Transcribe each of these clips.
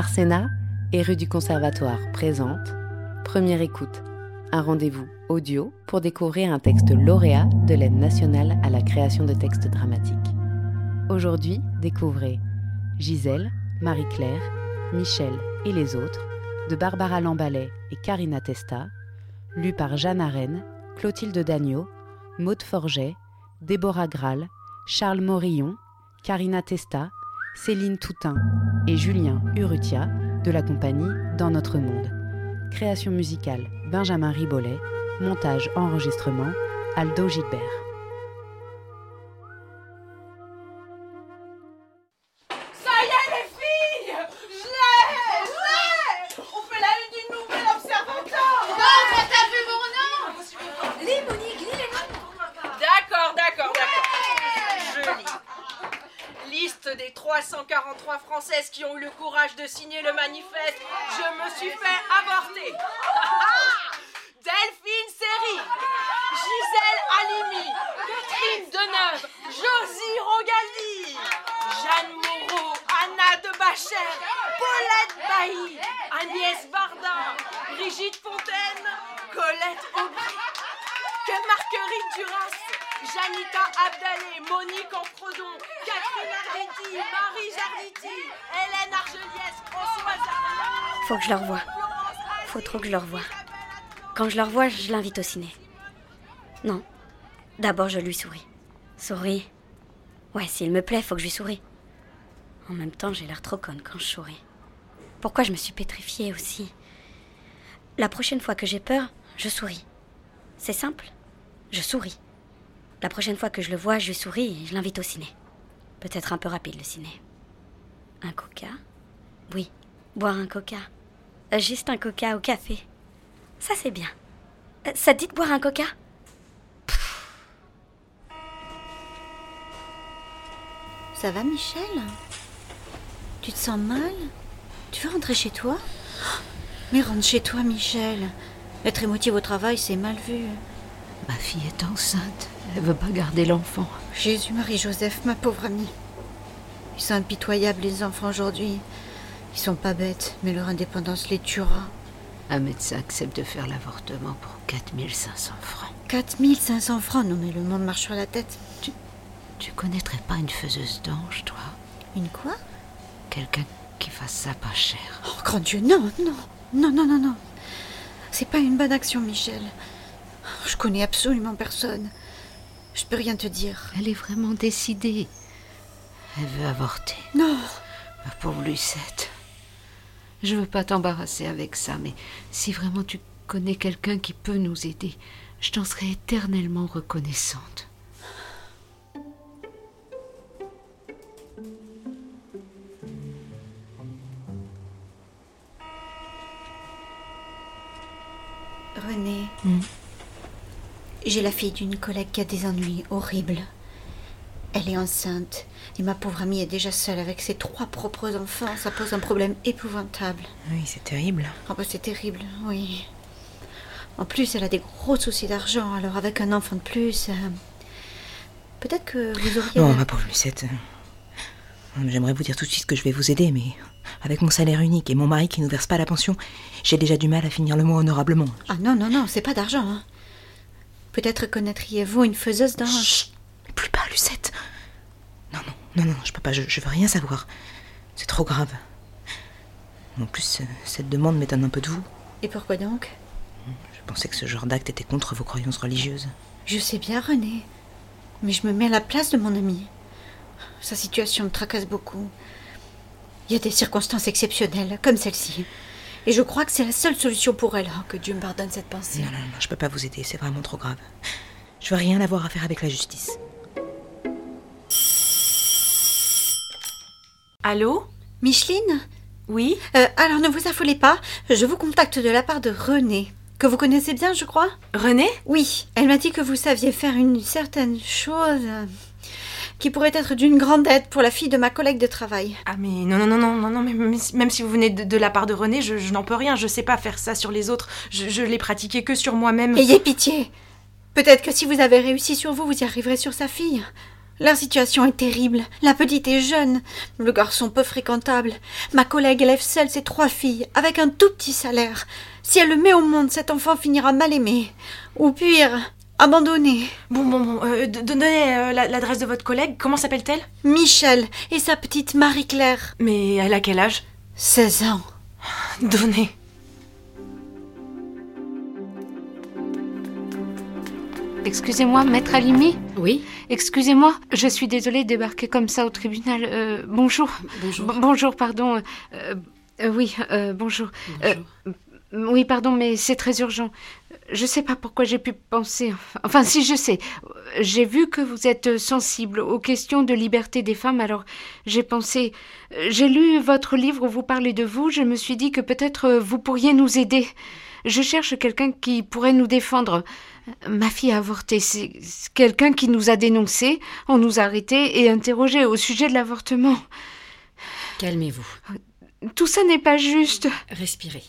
Arsena et Rue du Conservatoire présente Première écoute, un rendez-vous audio pour découvrir un texte lauréat de l'aide nationale à la création de textes dramatiques. Aujourd'hui, découvrez Gisèle, Marie-Claire, Michel et les autres de Barbara Lamballet et Karina Testa, lus par Jeanne Arène, Clotilde Dagneau, Maude Forget, Déborah Graal, Charles Morillon, Karina Testa, Céline Toutin et Julien Urrutia de la compagnie Dans Notre Monde. Création musicale Benjamin Ribollet, montage enregistrement Aldo Gilbert. Ça y est les filles, je l'ai, ouais. On fait la une du nouvel observateur. Non, ouais. T'as vu mon nom. Les Monique, les noms. D'accord. Ouais. Joli. Liste des 343 Françaises qui ont eu le courage de signer le manifeste. Je me suis fait avorter. Delphine Serry, Gisèle Halimi, Catherine Deneuve, Josie Rogali, Jeanne Moreau, Anna De Bachère, Paulette Bailly, Agnès Varda, Brigitte Fontaine, Colette Aubry, Marguerite Duras, Janita Abdalé, Monique Enfrodon, Catherine Arréti, Marie-Claire, Hélène Argeliesque, Françoise Arnaud. Faut que je la revoie. Faut trop que je la revoie. Quand je la revois, je l'invite au ciné. Non. D'abord, je lui souris. Souris. Ouais, s'il me plaît, faut que je lui souris. En même temps, j'ai l'air trop conne quand je souris. Pourquoi je me suis pétrifiée aussi ? La prochaine fois que j'ai peur, je souris. C'est simple. Je souris. La prochaine fois que je le vois, je lui souris et je l'invite au ciné. Peut-être un peu rapide, le ciné. Un coca ? Oui, boire un coca. Juste un coca au café. Ça, c'est bien. Ça te dit de boire un coca ? Pff. Ça va, Michel ? Tu te sens mal ? Tu veux rentrer chez toi ? Mais rentre chez toi, Michel. Être émotive au travail, c'est mal vu. Ma fille est enceinte. Elle veut pas garder l'enfant. Jésus-Marie-Joseph, ma pauvre amie. Ils sont impitoyables, les enfants, aujourd'hui. Ils sont pas bêtes, mais leur indépendance les tuera. Un médecin accepte de faire l'avortement pour 4500 francs. 4500 francs ? Non, mais le monde marche sur la tête. Tu connaîtrais pas une faiseuse d'ange, toi ? Une quoi ? Quelqu'un qui fasse ça pas cher. Oh, grand Dieu, non. C'est pas une bonne action, Michel. Je connais absolument personne. Je peux rien te dire. Elle est vraiment décidée. Elle veut avorter. Non. Ma pauvre Lucette. Je veux pas t'embarrasser avec ça, mais si vraiment tu connais quelqu'un qui peut nous aider, je t'en serai éternellement reconnaissante. Renée, j'ai la fille d'une collègue qui a des ennuis horribles. Elle est enceinte et ma pauvre amie est déjà seule avec ses 3 propres enfants. Ça pose un problème épouvantable. Oui, c'est terrible. Ah bah c'est terrible, oui. En plus, elle a des gros soucis d'argent. Alors avec un enfant de plus, peut-être que vous auriez... Non, ma pauvre Lucette, j'aimerais vous dire tout de suite que je vais vous aider, mais... Avec mon salaire unique et mon mari qui ne nous verse pas la pension, j'ai déjà du mal à finir le mois honorablement. Ah non, c'est pas d'argent. Hein. Peut-être connaîtriez-vous une faiseuse d'ange. Chut, plus bas, Lucette. Non, je peux pas, je veux rien savoir. C'est trop grave. En plus, cette demande m'étonne un peu de vous. Et pourquoi donc ? Je pensais que ce genre d'acte était contre vos croyances religieuses. Je sais bien, Renée, mais je me mets à la place de mon amie. Sa situation me tracasse beaucoup. Il y a des circonstances exceptionnelles, comme celle-ci. Et je crois que c'est la seule solution pour elle. Oh, que Dieu me pardonne cette pensée. Non, je peux pas vous aider, c'est vraiment trop grave. Je veux rien avoir à faire avec la justice. Allô ? Micheline ? Oui ? Alors ne vous affolez pas, je vous contacte de la part de Renée, que vous connaissez bien, je crois. Renée ? Oui, elle m'a dit que vous saviez faire une certaine chose... qui pourrait être d'une grande aide pour la fille de ma collègue de travail. Ah mais non, même si vous venez de la part de Renée, je n'en peux rien, je sais pas faire ça sur les autres, je l'ai pratiqué que sur moi-même. Ayez pitié. Peut-être que si vous avez réussi sur vous, vous y arriverez sur sa fille. Leur situation est terrible. La petite est jeune, le garçon peu fréquentable. Ma collègue élève seule ses 3 filles, avec un tout petit salaire. Si elle le met au monde, cet enfant finira mal aimé. Ou pire, abandonné. Bon. Donnez l'adresse de votre collègue. Comment s'appelle-t-elle ? Michel et sa petite Marie-Claire. Mais elle a quel âge ? 16 ans. Donnez. Excusez-moi, maître Halimi ? Oui ? Excusez-moi, je suis désolée de débarquer comme ça au tribunal. Bonjour. Bonjour. Bonjour, pardon. Bonjour. Bonjour. Oui, pardon, mais c'est très urgent. Je ne sais pas pourquoi j'ai pu penser... Enfin, si, je sais. J'ai vu que vous êtes sensible aux questions de liberté des femmes, alors j'ai pensé... J'ai lu votre livre où vous parlez de vous, je me suis dit que peut-être vous pourriez nous aider. Je cherche quelqu'un qui pourrait nous défendre. Ma fille a avorté, c'est quelqu'un qui nous a dénoncés, on nous a arrêtés et interrogés au sujet de l'avortement. Calmez-vous. Tout ça n'est pas juste. Respirez.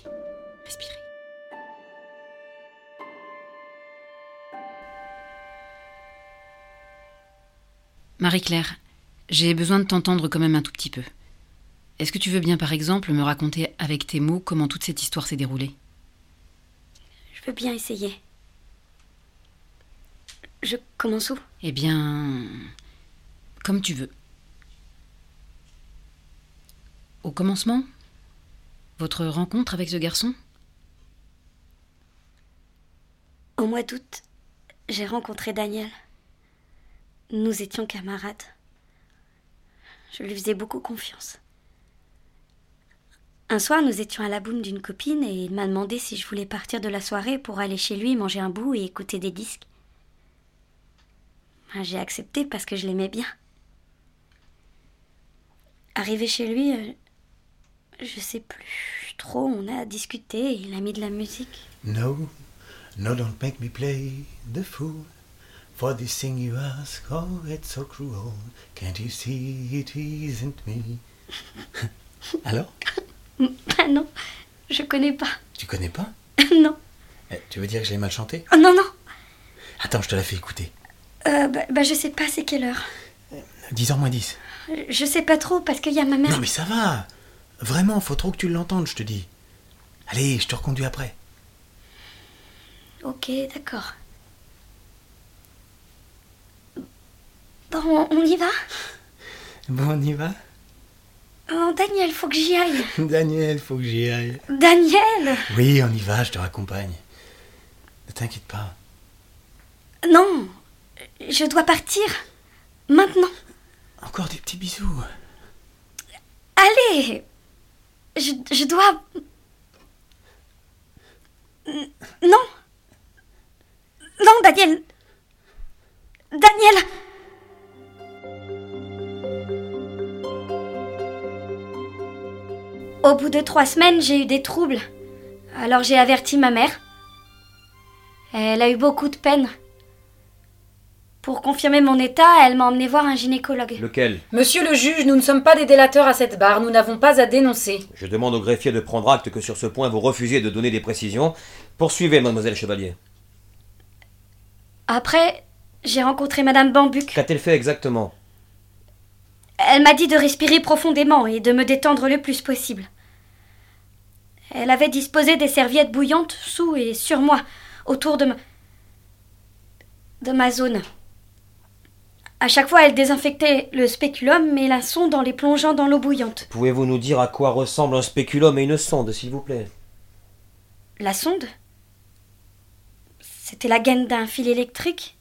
Marie-Claire, j'ai besoin de t'entendre quand même un tout petit peu. Est-ce que tu veux bien, par exemple, me raconter avec tes mots comment toute cette histoire s'est déroulée ? Je veux bien essayer. Je commence où ? Eh bien, comme tu veux. Au commencement ? Votre rencontre avec ce garçon ? Au mois d'août, j'ai rencontré Daniel. Nous étions camarades. Je lui faisais beaucoup confiance. Un soir, nous étions à la boum d'une copine et il m'a demandé si je voulais partir de la soirée pour aller chez lui manger un bout et écouter des disques. J'ai accepté parce que je l'aimais bien. Arrivé chez lui, je sais plus trop, on a discuté et il a mis de la musique. No, don't make me play the fool. For this thing you ask, oh, it's so cruel. Can't you see it isn't me? Alors ? Ah non, je connais pas. Tu connais pas ? Non. Tu veux dire que je l'ai mal chanté ? Oh, non. Attends, je te la fais écouter. Je sais pas, c'est quelle heure ? 10h moins 10. Je sais pas trop, parce qu'il y a ma mère... Non mais ça va ! Vraiment, faut trop que tu l'entendes, je te dis. Allez, je te reconduis après. Ok, d'accord. Bon, on y va ? Oh, Daniel, faut que j'y aille. Daniel ! Oui, on y va, je te raccompagne. Ne t'inquiète pas. Non, je dois partir. Maintenant. Encore des petits bisous. Allez ! Je dois... Non, Daniel ! Au bout de 3 semaines, j'ai eu des troubles. Alors j'ai averti ma mère. Elle a eu beaucoup de peine. Pour confirmer mon état, elle m'a emmenée voir un gynécologue. Lequel ? Monsieur le juge, nous ne sommes pas des délateurs à cette barre. Nous n'avons pas à dénoncer. Je demande au greffier de prendre acte que sur ce point, vous refusez de donner des précisions. Poursuivez, mademoiselle Chevalier. Après, j'ai rencontré madame Bambuc. Qu'a-t-elle fait exactement ? Elle m'a dit de respirer profondément et de me détendre le plus possible. Elle avait disposé des serviettes bouillantes sous et sur moi, autour de ma zone. À chaque fois, elle désinfectait le spéculum et la sonde en les plongeant dans l'eau bouillante. Pouvez-vous nous dire à quoi ressemble un spéculum et une sonde, s'il vous plaît ? La sonde ? C'était la gaine d'un fil électrique.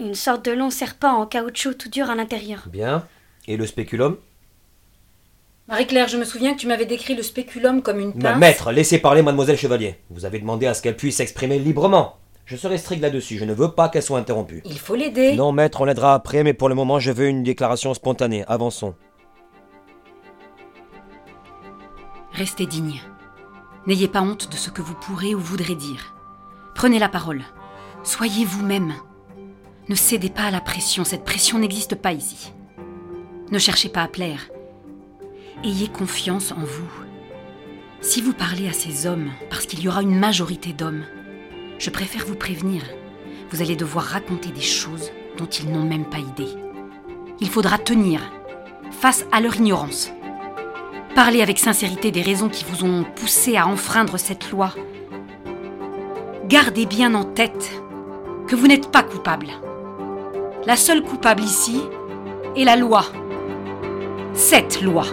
Une sorte de long serpent en caoutchouc tout dur à l'intérieur. Bien. Et le spéculum ? Marie-Claire, je me souviens que tu m'avais décrit le spéculum comme une pince... Non, maître, laissez parler mademoiselle Chevalier. Vous avez demandé à ce qu'elle puisse s'exprimer librement. Je serai strict là-dessus, je ne veux pas qu'elle soit interrompue. Il faut l'aider. Non, maître, on l'aidera après, mais pour le moment, je veux une déclaration spontanée. Avançons. Restez digne. N'ayez pas honte de ce que vous pourrez ou voudrez dire. Prenez la parole. Soyez vous-même. Ne cédez pas à la pression, cette pression n'existe pas ici. Ne cherchez pas à plaire. Ayez confiance en vous. Si vous parlez à ces hommes, parce qu'il y aura une majorité d'hommes, je préfère vous prévenir. Vous allez devoir raconter des choses dont ils n'ont même pas idée. Il faudra tenir face à leur ignorance. Parlez avec sincérité des raisons qui vous ont poussé à enfreindre cette loi. Gardez bien en tête que vous n'êtes pas coupable. La seule coupable ici est la loi. Cette loi.